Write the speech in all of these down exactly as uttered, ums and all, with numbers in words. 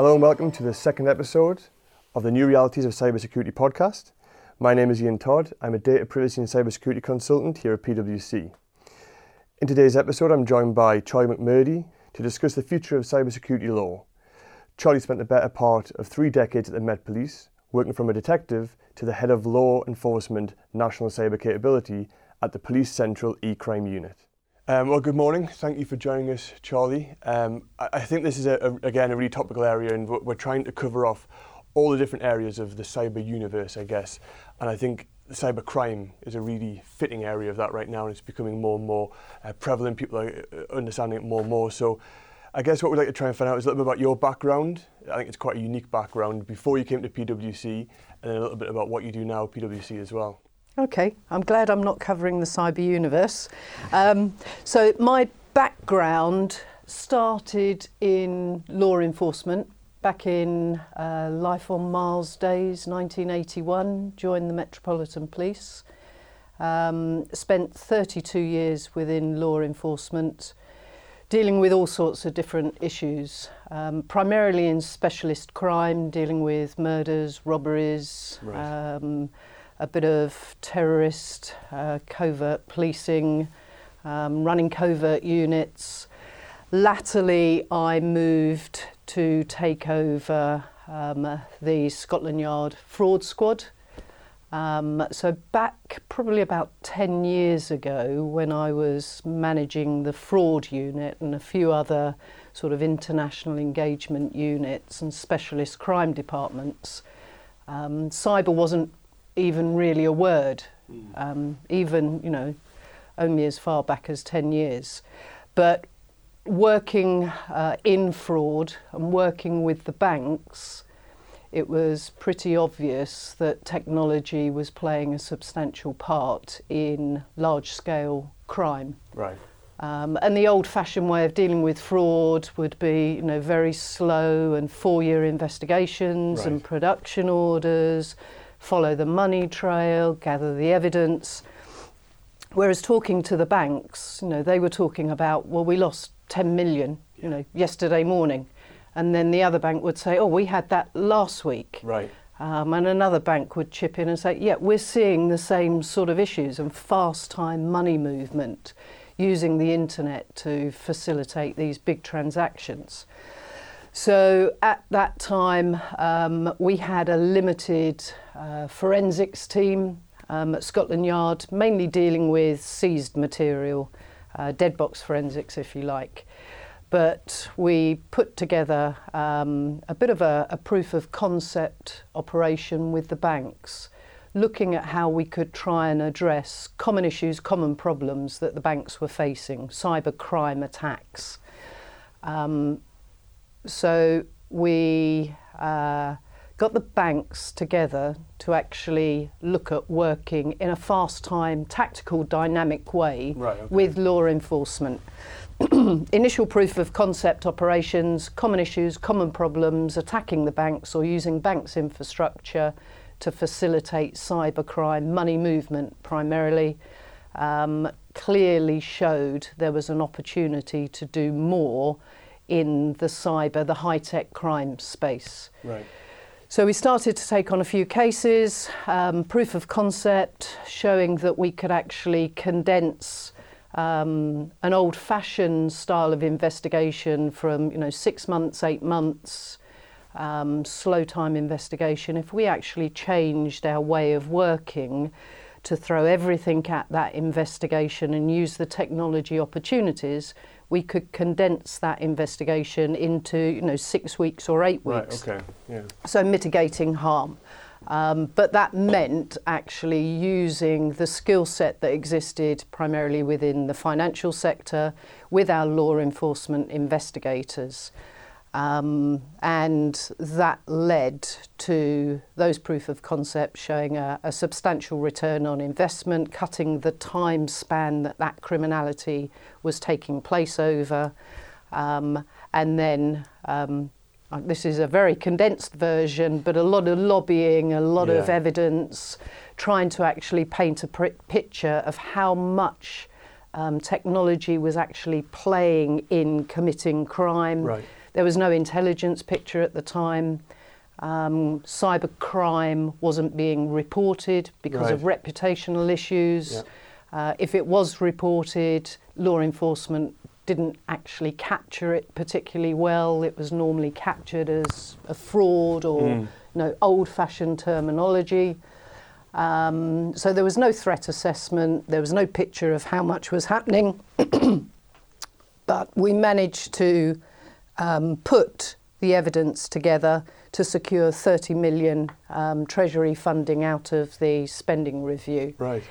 Hello and welcome to the second episode of the New Realities of Cybersecurity podcast. My name is Ian Todd. I'm a data privacy and cybersecurity consultant here at P W C. In today's episode, I'm joined by Charlie McMurdie to discuss the future of cybersecurity law. Charlie spent the better part of three decades at the Met Police, working from a detective to the head of law enforcement national cyber capability at the Police Central E-Crime Unit. Um, well, good morning. Thank you for joining us, Charlie. Um, I, I think this is, a, a, again, a really topical area, and we're, we're trying to cover off all the different areas of the cyber universe, I guess. And I think cyber crime is a really fitting area of that right now, and it's becoming more and more uh, prevalent. People are understanding it more and more. So I guess what we'd like to try and find out is a little bit about your background. I think it's quite a unique background before you came to P W C, and then a little bit about what you do now at P W C as well. Okay, I'm glad I'm not covering the cyber universe. Um, so my background started in law enforcement back in uh, Life on Mars days, nineteen eighty-one, joined the Metropolitan Police, um, spent thirty-two years within law enforcement, dealing with all sorts of different issues, um, primarily in specialist crime, dealing with murders, robberies, right. um, a bit of terrorist, uh, covert policing, um, running covert units. Latterly, I moved to take over um, the Scotland Yard fraud squad. Um, so back probably about ten years ago, when I was managing the fraud unit and a few other sort of international engagement units and specialist crime departments, um, cyber wasn't even really a word, um, even, you know, only as far back as ten years. But working uh, in fraud and working with the banks, it was pretty obvious that technology was playing a substantial part in large-scale crime. Right. Um, and the old-fashioned way of dealing with fraud would be, you know, very slow and four-year investigations, right, and production orders, follow the money trail, gather the evidence. Whereas talking to the banks, you know, they were talking about, well, we lost ten million, you know, yesterday morning. And then the other bank would say, oh, we had that last week. Right. Um, and another bank would chip in and say, yeah, we're seeing the same sort of issues and fast time money movement using the internet to facilitate these big transactions. So at that time, um, we had a limited uh, forensics team um, at Scotland Yard, mainly dealing with seized material, uh, dead box forensics, if you like. But we put together um, a bit of a, a proof of concept operation with the banks, looking at how we could try and address common issues, common problems that the banks were facing, cyber crime attacks. Um, so we uh, got the banks together to actually look at working in a fast time, tactical, dynamic way, right, okay, with law enforcement. Initial proof of concept operations, common issues, common problems, attacking the banks or using banks' infrastructure to facilitate cybercrime, money movement primarily, um, clearly showed there was an opportunity to do more in the cyber, the high-tech crime space. Right. So we started to take on a few cases, um, proof of concept, showing that we could actually condense Um, an old-fashioned style of investigation from, you know, six months, eight months, um, slow time investigation. If we actually changed our way of working to throw everything at that investigation and use the technology opportunities, we could condense that investigation into, you know, six weeks or eight weeks. Right, okay, yeah. So mitigating harm. Um, but that meant actually using the skill set that existed primarily within the financial sector with our law enforcement investigators. Um, and that led to those proof of concept showing a, a substantial return on investment, cutting the time span that that criminality was taking place over. Um, and then... Um, This is a very condensed version, but a lot of lobbying, a lot, yeah, of evidence, trying to actually paint a pr- picture of how much um, technology was actually playing in committing crime, right, There was no intelligence picture at the time. Um, cyber crime wasn't being reported because right. of reputational issues. Yeah. Uh, if it was reported, law enforcement didn't actually capture it particularly well. It was normally captured as a fraud or mm. you know, old-fashioned terminology. Um, so there was no threat assessment. There was no picture of how much was happening. But we managed to um, put the evidence together to secure thirty million um, Treasury funding out of the spending review. Right.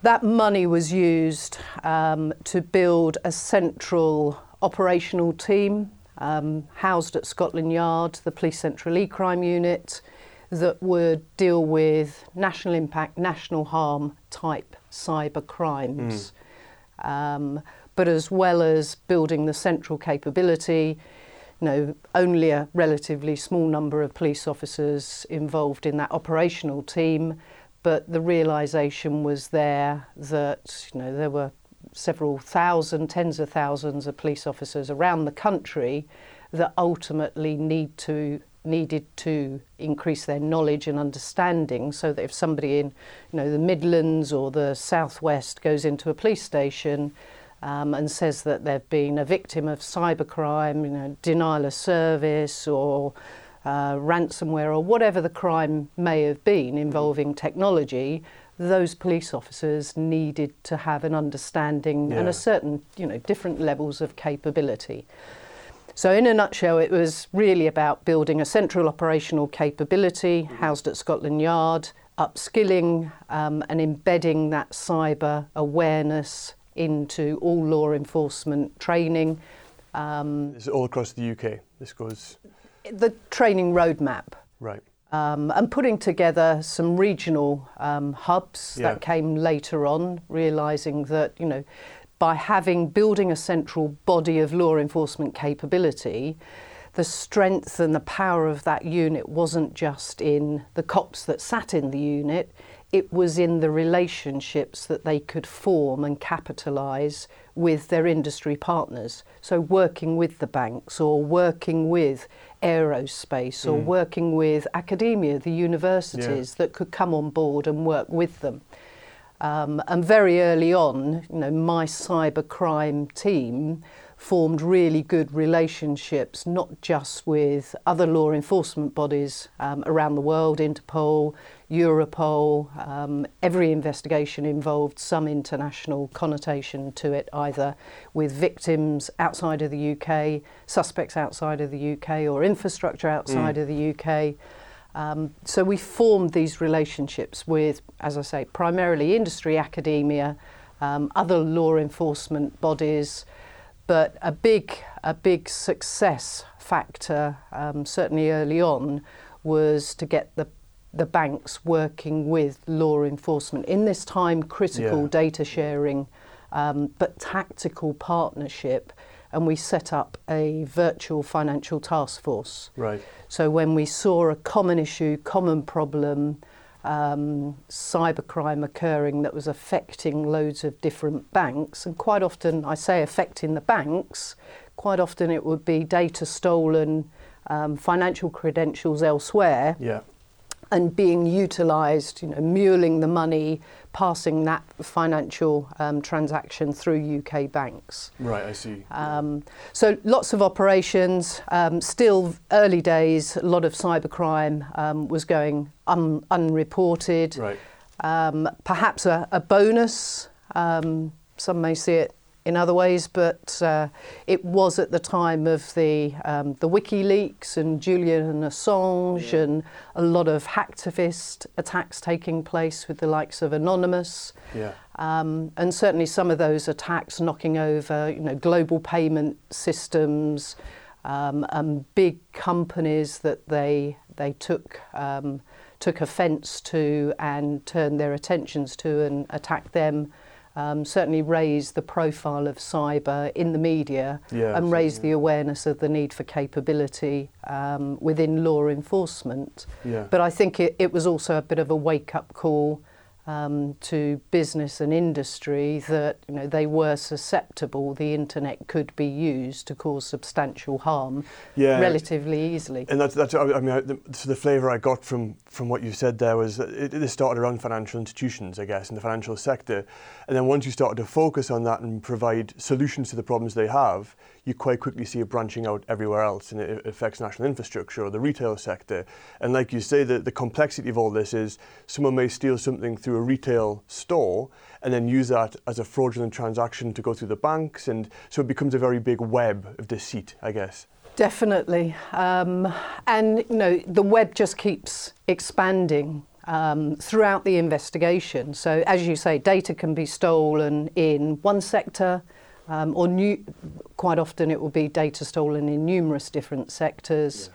That money was used um, to build a central operational team um, housed at Scotland Yard, the Police Central E-Crime Unit, that would deal with national impact, national harm type cyber crimes. Mm. Um, but as well as building the central capability, you know, only a relatively small number of police officers involved in that operational team. But the realisation was there that, you know, there were several thousand, tens of thousands of police officers around the country that ultimately need to needed to increase their knowledge and understanding, so that if somebody in, you know, the Midlands or the Southwest goes into a police station um, and says that they've been a victim of cybercrime, you know, denial of service or Uh, ransomware or whatever the crime may have been involving technology, those police officers needed to have an understanding yeah. and a certain, you know, different levels of capability. So in a nutshell, it was really about building a central operational capability housed at Scotland Yard, upskilling um, and embedding that cyber awareness into all law enforcement training. Um, it's all across the U K. This goes... The training roadmap. Right. Um, and putting together some regional um, hubs yeah. that came later on, realising that, you know, by having, building a central body of law enforcement capability, the strength and the power of that unit wasn't just in the cops that sat in the unit, it was in the relationships that they could form and capitalise with their industry partners. So working with the banks or working with aerospace mm. or working with academia, the universities yeah. that could come on board and work with them. Um, and very early on, you know, my cybercrime team formed really good relationships, not just with other law enforcement bodies um, around the world, Interpol, Europol, um, every investigation involved some international connotation to it, either with victims outside of the U K, suspects outside of the U K, or infrastructure outside mm. of the U K. Um, so we formed these relationships with, as I say, primarily industry, academia, um, other law enforcement bodies. But a big, a big success factor, um, certainly early on, was to get the the banks working with law enforcement in this time critical yeah. data sharing, um, but tactical partnership. And we set up a virtual financial task force. Right. So when we saw a common issue, common problem, Um, cybercrime occurring that was affecting loads of different banks, and quite often, I say affecting the banks, quite often it would be data stolen, um, financial credentials elsewhere, yeah. and being utilised, you know, muling the money, passing that financial um, transaction through U K banks. Right, I see. Um, so lots of operations, um, still early days, a lot of cybercrime um, was going un- unreported. Right. Um, perhaps a, a bonus, um, some may see it in other ways, but uh, it was at the time of the um, the WikiLeaks and Julian Assange yeah. and a lot of hacktivist attacks taking place with the likes of Anonymous, yeah. um, and certainly some of those attacks knocking over, you know, global payment systems um, and big companies that they they took um, took offence to and turned their attentions to and attacked them. Um, certainly raised the profile of cyber in the media yeah, and raised the awareness of the need for capability um, within law enforcement. Yeah. But I think it, it was also a bit of a wake-up call um, to business and industry that, you know, they were susceptible, the internet could be used to cause substantial harm yeah. relatively easily. And that's, that's I mean, I, the, so the flavour I got from, from what you said there was it, it started around financial institutions, I guess, in the financial sector. And then once you started to focus on that and provide solutions to the problems they have, you quite quickly see it branching out everywhere else, and it affects national infrastructure or the retail sector. And like you say, the, the complexity of all this is someone may steal something through a retail store and then use that as a fraudulent transaction to go through the banks, and so it becomes a very big web of deceit, I guess. Definitely. Um, and, you know, the web just keeps expanding Um, throughout the investigation. So as you say, data can be stolen in one sector, um, or new, quite often it will be data stolen in numerous different sectors,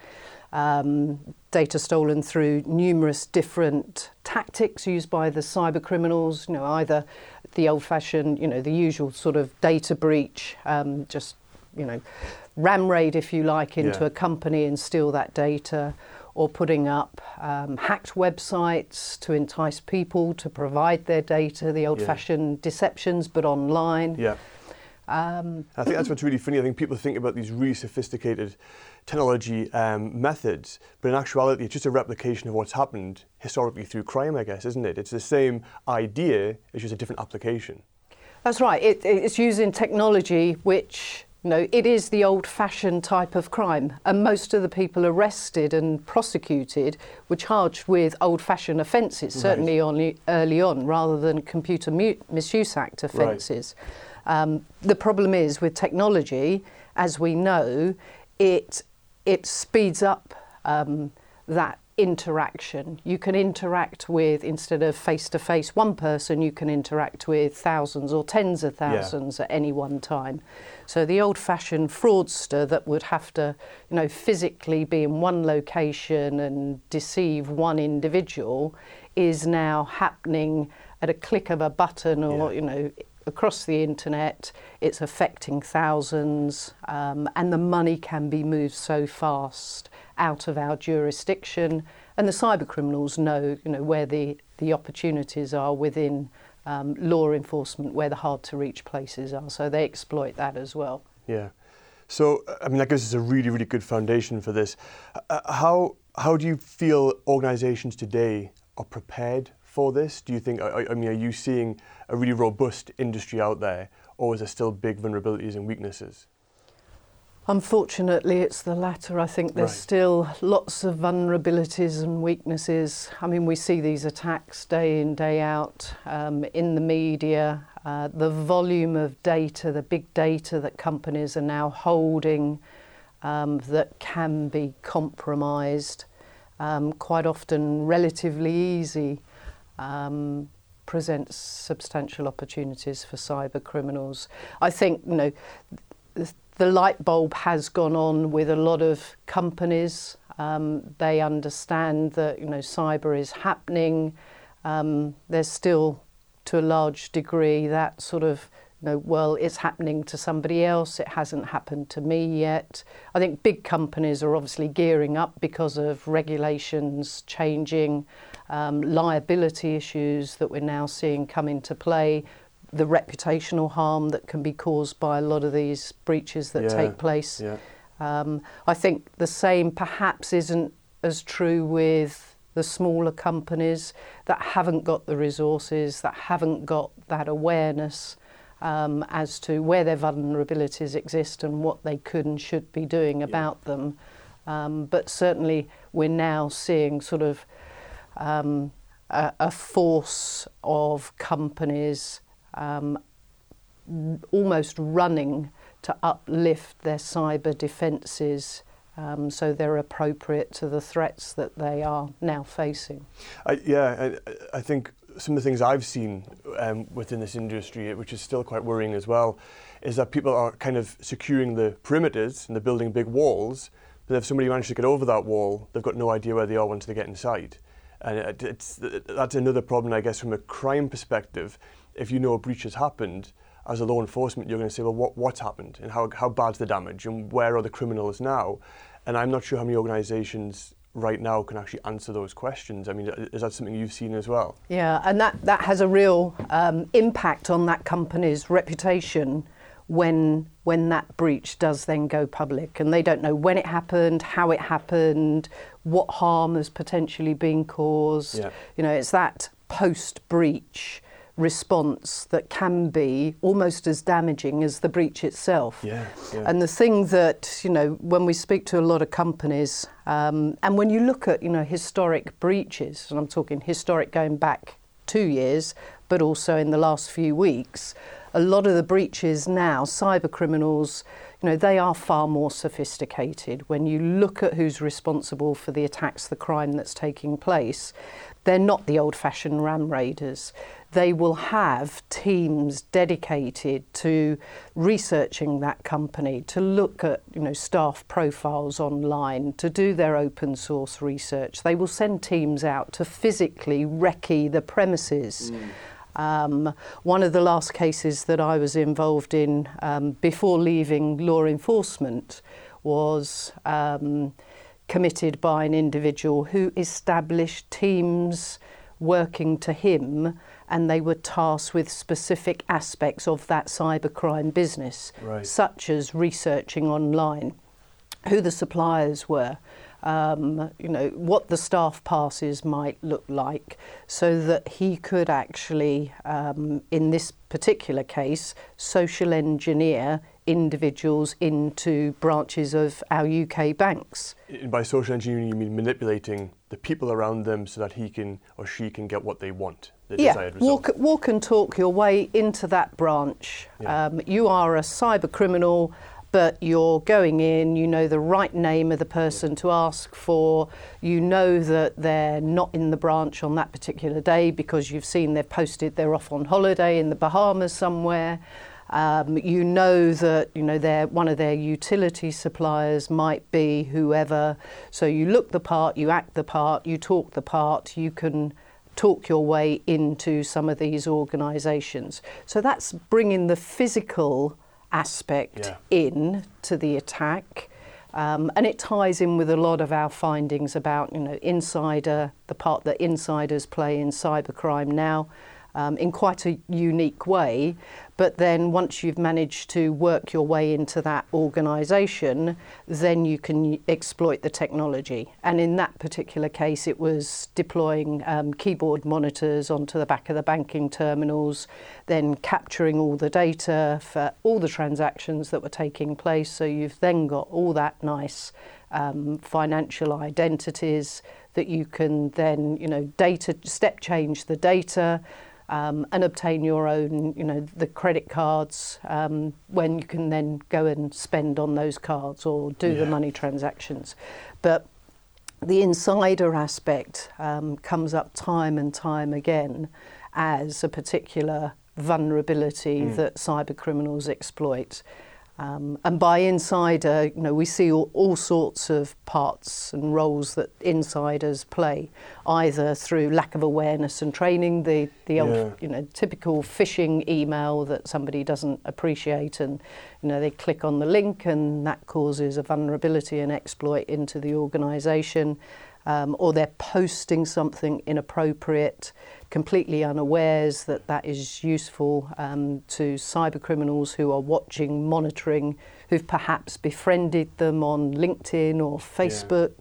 yeah. um, data stolen through numerous different tactics used by the cyber criminals, you know, either the old-fashioned, you know, the usual sort of data breach, um, just, you know, ram raid, if you like, into yeah. a company and steal that data, or putting up um, hacked websites to entice people to provide their data, the old-fashioned yeah. deceptions, but online. Yeah. Um, I think that's what's really funny. I think people think about these really sophisticated technology um, methods, but in actuality, it's just a replication of what's happened historically through crime, I guess, isn't it? It's the same idea, it's just a different application. That's right. It, it's using technology which... No, it is the old-fashioned type of crime, and most of the people arrested and prosecuted were charged with old-fashioned offences, right. certainly on, early on, rather than Computer mu- Misuse Act offences. Right. Um, the problem is with technology, as we know, it it speeds up um, that interaction. You can interact with, instead of face-to-face one person, you can interact with thousands or tens of thousands yeah. at any one time. So the old-fashioned fraudster that would have to, you know, physically be in one location and deceive one individual is now happening at a click of a button, or, yeah. you know, across the internet. It's affecting thousands, um, and the money can be moved so fast out of our jurisdiction. And the cyber criminals know, you know, where the, the opportunities are within Um, law enforcement, where the hard-to-reach places are, so they exploit that as well. Yeah, so I mean that gives us a really, really good foundation for this. Uh, how how do you feel organisations today are prepared for this? Do you think? I, I mean, are you seeing a really robust industry out there, or is there still big vulnerabilities and weaknesses? Unfortunately, it's the latter. I think there's right. still lots of vulnerabilities and weaknesses. I mean, we see these attacks day in, day out, um, in the media. Uh, the volume of data, the big data that companies are now holding um, that can be compromised, um, quite often relatively easy, um, presents substantial opportunities for cyber criminals. I think, you know, th- The light bulb has gone on with a lot of companies. Um, they understand that, you know, cyber is happening. Um, there's still, to a large degree, that sort of, you know, well, it's happening to somebody else. It hasn't happened to me yet. I think big companies are obviously gearing up because of regulations changing, um, liability issues that we're now seeing come into play, the reputational harm that can be caused by a lot of these breaches that yeah, take place. Yeah. Um, I think the same perhaps isn't as true with the smaller companies that haven't got the resources, that haven't got that awareness um, as to where their vulnerabilities exist and what they could and should be doing about yeah. them. Um, but certainly we're now seeing sort of um, a, a force of companies Um, almost running to uplift their cyber defences um, so they're appropriate to the threats that they are now facing. I, yeah, I, I think some of the things I've seen um, within this industry, which is still quite worrying as well, is that people are kind of securing the perimeters and they're building big walls, but if somebody manages to get over that wall, they've got no idea where they are once they get inside. And it's, that's another problem, I guess, from a crime perspective. If you know a breach has happened, as a law enforcement, you're going to say, well, what, what's happened? And how, how bad's the damage? And where are the criminals now? And I'm not sure how many organisations right now can actually answer those questions. I mean, is that something you've seen as well? Yeah, and that, that has a real um, impact on that company's reputation when when that breach does then go public, and they don't know when it happened, how it happened, what harm is potentially being caused. Yeah. You know, it's that post-breach response that can be almost as damaging as the breach itself. Yeah, yeah. And the thing that, you know, when we speak to a lot of companies, um, and when you look at, you know, historic breaches, and I'm talking historic going back two years, but also in the last few weeks, a lot of the breaches now, cyber criminals, you know, they are far more sophisticated. When you look at who's responsible for the attacks, the crime that's taking place, they're not the old-fashioned ram raiders. They will have teams dedicated to researching that company, to look at, you know, staff profiles online, to do their open source research. They will send teams out to physically recce the premises. Mm. Um, one of the last cases that I was involved in um, before leaving law enforcement was um, committed by an individual who established teams working to him, and they were tasked with specific aspects of that cybercrime business, right. such as researching online, who the suppliers were, Um, you know, what the staff passes might look like, so that he could actually, um, in this particular case, social engineer individuals into branches of our U K banks. And by social engineering, you mean manipulating the people around them so that he can or she can get what they want. Yeah, walk, walk and talk your way into that branch. Yeah. Um, you are a cyber criminal, but you're going in, you know the right name of the person to ask for, you know that they're not in the branch on that particular day because you've seen they've posted they're off on holiday in the Bahamas somewhere. Um, you know that, you know, they're, one of their utility suppliers might be whoever. So you look the part, you act the part, you talk the part, you can talk your way into some of these organisations. So that's bringing the physical aspect yeah. in to the attack, um, and it ties in with a lot of our findings about, you know, insider, the part that insiders play in cybercrime now, um, in quite a unique way. But then once you've managed to work your way into that organisation, then you can exploit the technology. And in that particular case, it was deploying um, keyboard monitors onto the back of the banking terminals, then capturing all the data for all the transactions that were taking place. So you've then got all that nice um, financial identities that you can then, you know, data step change the data. Um, and obtain your own, you know, the credit cards um, when you can then go and spend on those cards or do yeah. the money transactions. But the insider aspect um, comes up time and time again as a particular vulnerability mm. that cyber criminals exploit. Um, and by insider, you know, we see all, all sorts of parts and roles that insiders play, either through lack of awareness and training, the the yeah. old, you know, typical phishing email that somebody doesn't appreciate, and you know they click on the link, and that causes a vulnerability and exploit into the organisation, um, or they're posting something inappropriate, completely unawares that that is useful um, to cyber criminals who are watching, monitoring, who've perhaps befriended them on LinkedIn or Facebook,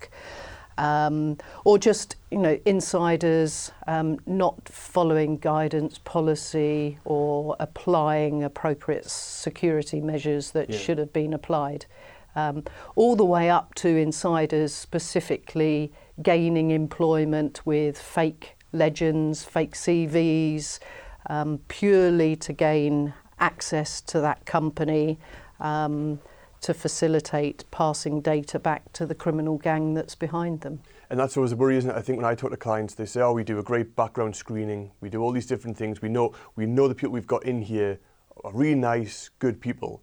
yeah. um, or just, you know, insiders um, not following guidance policy or applying appropriate security measures that yeah. should have been applied, um, all the way up to insiders specifically gaining employment with fake legends, fake C Vs, um, purely to gain access to that company, um, to facilitate passing data back to the criminal gang that's behind them. And that's always a worry, isn't it? I think when I talk to clients, they say, oh, we do a great background screening, we do all these different things, we know we know the people we've got in here are really nice, good people.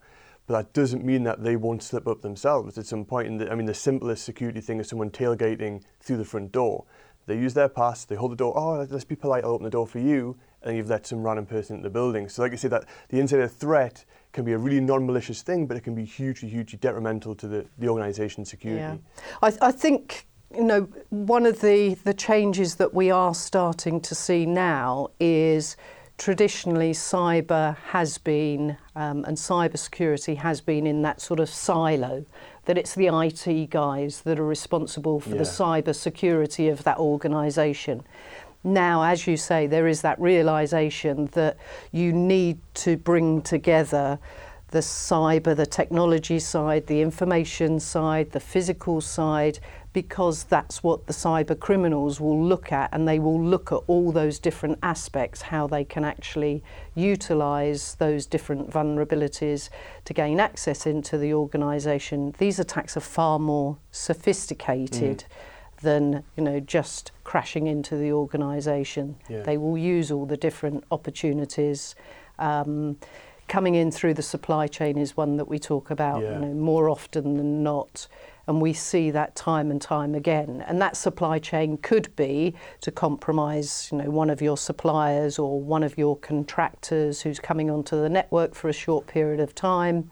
But that doesn't mean that they won't slip up themselves at some point. And the, I mean, the simplest security thing is someone tailgating through the front door. They use their pass, they hold the door, oh, let's be polite, I'll open the door for you, and you've let some random person into the building. So like I said, that the insider threat can be a really non-malicious thing, but it can be hugely, hugely detrimental to the, the organisation's security. Yeah. I, I think you know, one of the, the changes that we are starting to see now is traditionally cyber has been, um, and cybersecurity has been in that sort of silo, that it's the I T guys that are responsible for yeah. the cybersecurity of that organisation. Now, as you say, there is that realisation that you need to bring together the cyber, the technology side, the information side, the physical side, because that's what the cyber criminals will look at, and they will look at all those different aspects, how they can actually utilise those different vulnerabilities to gain access into the organisation. These attacks are far more sophisticated mm. than, you know, just crashing into the organisation. Yeah. They will use all the different opportunities. Um, coming in through the supply chain is one that we talk about yeah. you know, more often than not. And we see that time and time again. And that supply chain could be to compromise, you know, one of your suppliers or one of your contractors who's coming onto the network for a short period of time.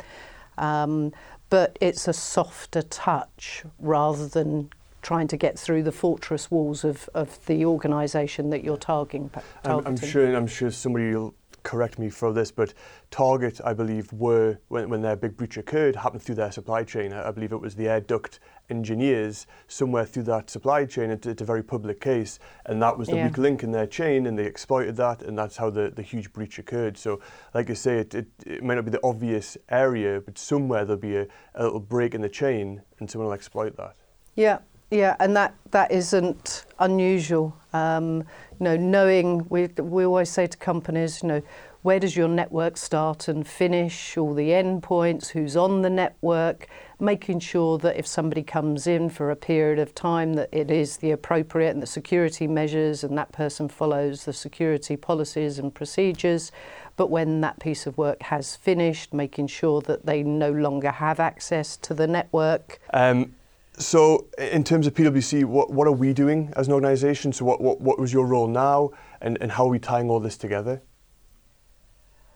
Um, but it's a softer touch rather than trying to get through the fortress walls of, of the organisation that you're targeting. targeting. I'm, I'm sure. I'm sure somebody will correct me for this, but Target, I believe, were, when, when their big breach occurred, happened through their supply chain. I, I believe it was the air duct engineers somewhere through that supply chain. It, it's a very public case, and that was the yeah. weak link in their chain, and they exploited that, and that's how the, the huge breach occurred. So, like I say, it, it, it might not be the obvious area, but somewhere there'll be a, a little break in the chain, and someone will exploit that. Yeah. Yeah, and that, that isn't unusual. Um, you know, knowing, we we always say to companies, you know, where does your network start and finish, all the endpoints, who's on the network, making sure that if somebody comes in for a period of time that it is the appropriate and the security measures, and that person follows the security policies and procedures. But when that piece of work has finished, making sure that they no longer have access to the network. Um, So, in terms of PwC, what, what are we doing as an organisation? So, what, what, what was your role now, and, and how are we tying all this together?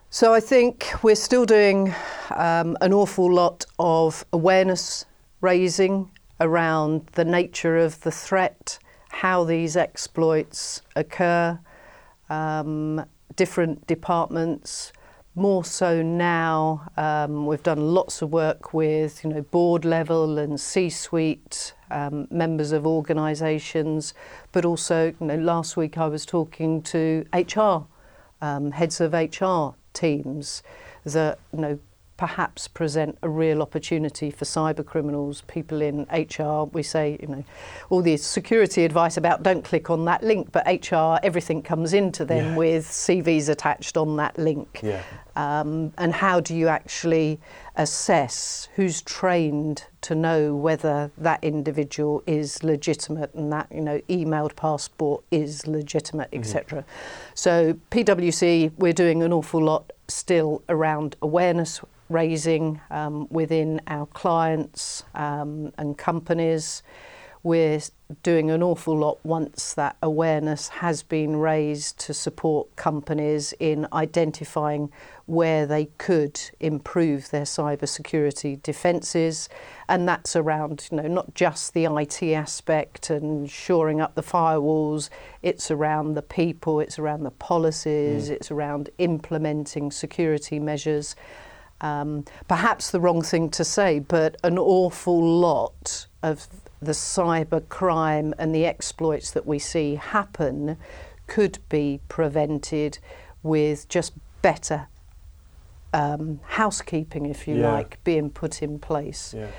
So, I think we're still doing um, an awful lot of awareness raising around the nature of the threat, how these exploits occur, um, different departments. More so now, um, we've done lots of work with, you know, board level and C-suite um, members of organisations, but also, you know, last week I was talking to H R, um, heads of H R teams that, you know, perhaps present a real opportunity for cyber criminals. People in H R, we say, you know, all the security advice about don't click on that link, but H R, everything comes into them yeah. with C Vs attached on that link. Yeah. Um, and how do you actually assess who's trained to know whether that individual is legitimate and that, you know, emailed passport is legitimate, et cetera. Mm-hmm. So PwC, we're doing an awful lot still around awareness raising um, within our clients um, and companies. We're doing an awful lot once that awareness has been raised to support companies in identifying where they could improve their cybersecurity defences. And that's around, you know, not just the I T aspect and shoring up the firewalls, it's around the people, it's around the policies, mm. it's around implementing security measures. Um, perhaps the wrong thing to say, but an awful lot of the cyber crime and the exploits that we see happen could be prevented with just better um, housekeeping, if you yeah. like, being put in place. Yeah.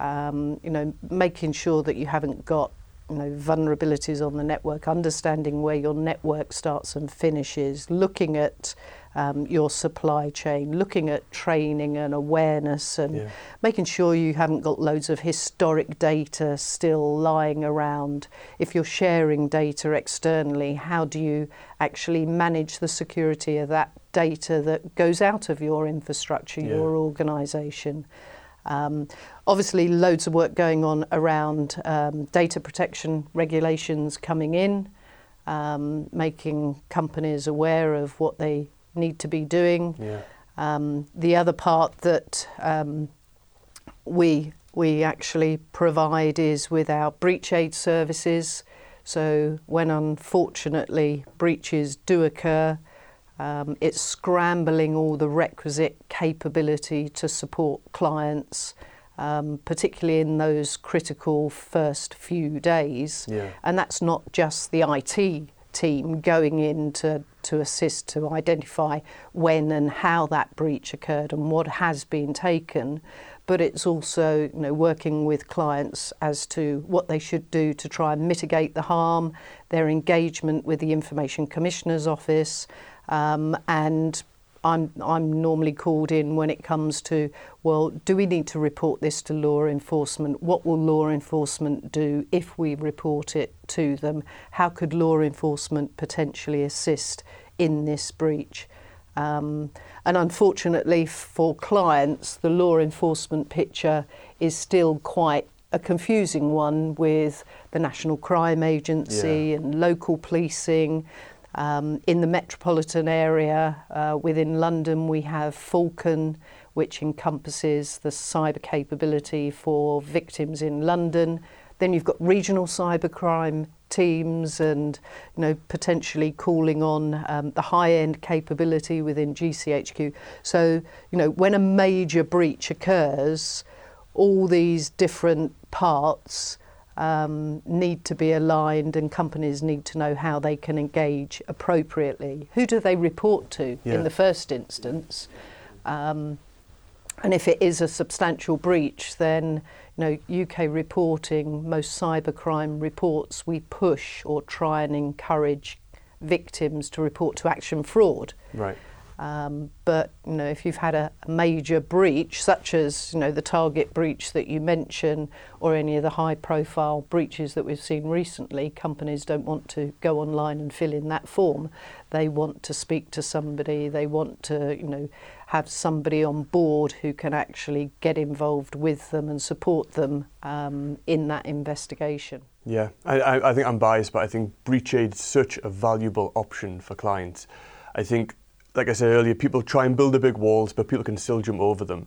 Um, you know, making sure that you haven't got, you know, vulnerabilities on the network, understanding where your network starts and finishes, looking at um, your supply chain, looking at training and awareness, and yeah. making sure you haven't got loads of historic data still lying around. If you're sharing data externally, how do you actually manage the security of that data that goes out of your infrastructure, yeah. your organisation? Um, obviously, loads of work going on around um, data protection regulations coming in, um, making companies aware of what they need to be doing. Yeah. Um, the other part that um, we we actually provide is with our breach aid services. So when, unfortunately, breaches do occur, um, it's scrambling all the requisite capability to support clients, um, particularly in those critical first few days. Yeah. And that's not just the I T team going in to, to assist to identify when and how that breach occurred and what has been taken, but it's also, you know, working with clients as to what they should do to try and mitigate the harm, their engagement with the Information Commissioner's Office, um, and I'm, I'm normally called in when it comes to, well, do we need to report this to law enforcement? What will law enforcement do if we report it to them? How could law enforcement potentially assist in this breach? Um, and unfortunately for clients, the law enforcement picture is still quite a confusing one, with the National Crime Agency, yeah, and local policing. Um, in the metropolitan area, uh, within London, we have Falcon, which encompasses the cyber capability for victims in London. Then you've got regional cybercrime teams, and, you know, potentially calling on um, the high-end capability within G C H Q. So, you know, when a major breach occurs, all these different parts Um, need to be aligned, and companies need to know how they can engage appropriately. Who do they report to, yeah, in the first instance? Um, and if it is a substantial breach, then, you know, U K reporting, most cybercrime reports, we push or try and encourage victims to report to Action Fraud. Right. Um, but, you know, if you've had a major breach, such as, you know, the Target breach that you mentioned, or any of the high-profile breaches that we've seen recently, companies don't want to go online and fill in that form. They want to speak to somebody. They want to, you know, have somebody on board who can actually get involved with them and support them um, in that investigation. Yeah, I, I think I'm biased, but I think breach aid is such a valuable option for clients. I think, like I said earlier, people try and build the big walls, but people can still jump over them.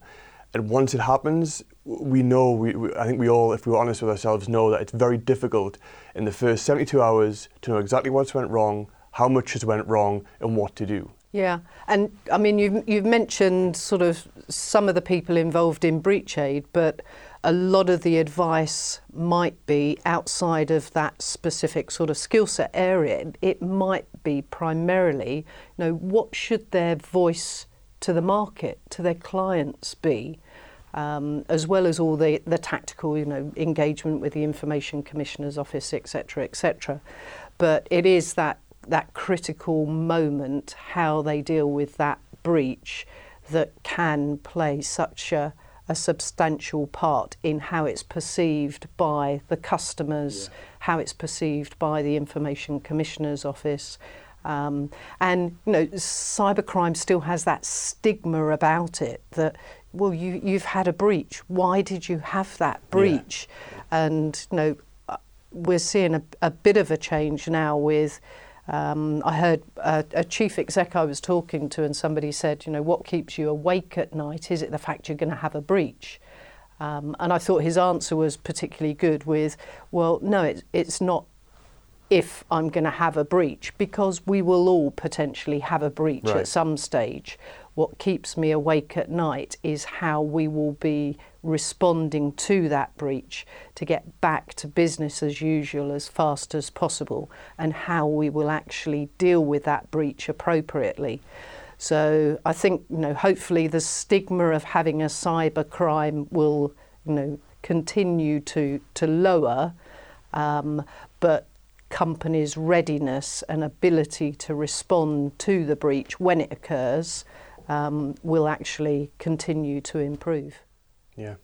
And once it happens, we know, we, we, I think we all, if we're honest with ourselves, know that it's very difficult in the first seventy-two hours to know exactly what's went wrong, how much has went wrong, and what to do. Yeah, and I mean, you've, you've mentioned sort of some of the people involved in breach aid, but a lot of the advice might be outside of that specific sort of skill set area. It might be primarily, you know, what should their voice to the market, to their clients be, um, as well as all the, the tactical, you know, engagement with the Information Commissioner's Office, et cetera, et cetera. But it is that, that critical moment, how they deal with that breach, that can play such a a substantial part in how it's perceived by the customers, yeah, how it's perceived by the Information Commissioner's Office. Um, and, you know, cybercrime still has that stigma about it, that, well, you, you've had a breach. Why did you have that breach? Yeah. And, you know, we're seeing a, a bit of a change now with, um, I heard a, a chief exec I was talking to, and somebody said, you know, what keeps you awake at night? Is it the fact you're going to have a breach? Um, and I thought his answer was particularly good with, well, no, it, it's not if I'm going to have a breach, because we will all potentially have a breach, right, at some stage. What keeps me awake at night is how we will be responding to that breach to get back to business as usual as fast as possible, and how we will actually deal with that breach appropriately. So I think, you know, hopefully the stigma of having a cyber crime will, you know, continue to to lower, um, but companies' readiness and ability to respond to the breach when it occurs um, will actually continue to improve. Yeah.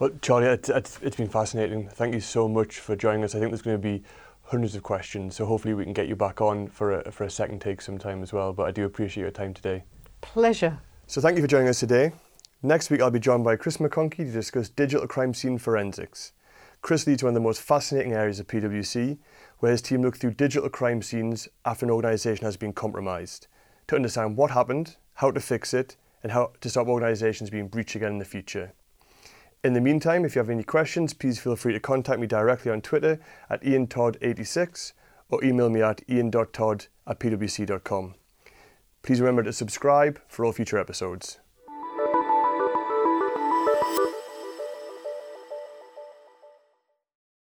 Well, Charlie, it's, it's been fascinating. Thank you so much for joining us. I think there's going to be hundreds of questions, so hopefully we can get you back on for a, for a second take sometime as well, but I do appreciate your time today. Pleasure. So thank you for joining us today. Next week I'll be joined by Chris McConkey to discuss digital crime scene forensics. Chris leads one of the most fascinating areas of P W C, where his team look through digital crime scenes after an organisation has been compromised, to understand what happened, how to fix it, and how to stop organisations being breached again in the future. In the meantime, if you have any questions, please feel free to contact me directly on Twitter at Ian Todd eight six or email me at ian dot todd at p w c dot com. Please remember to subscribe for all future episodes.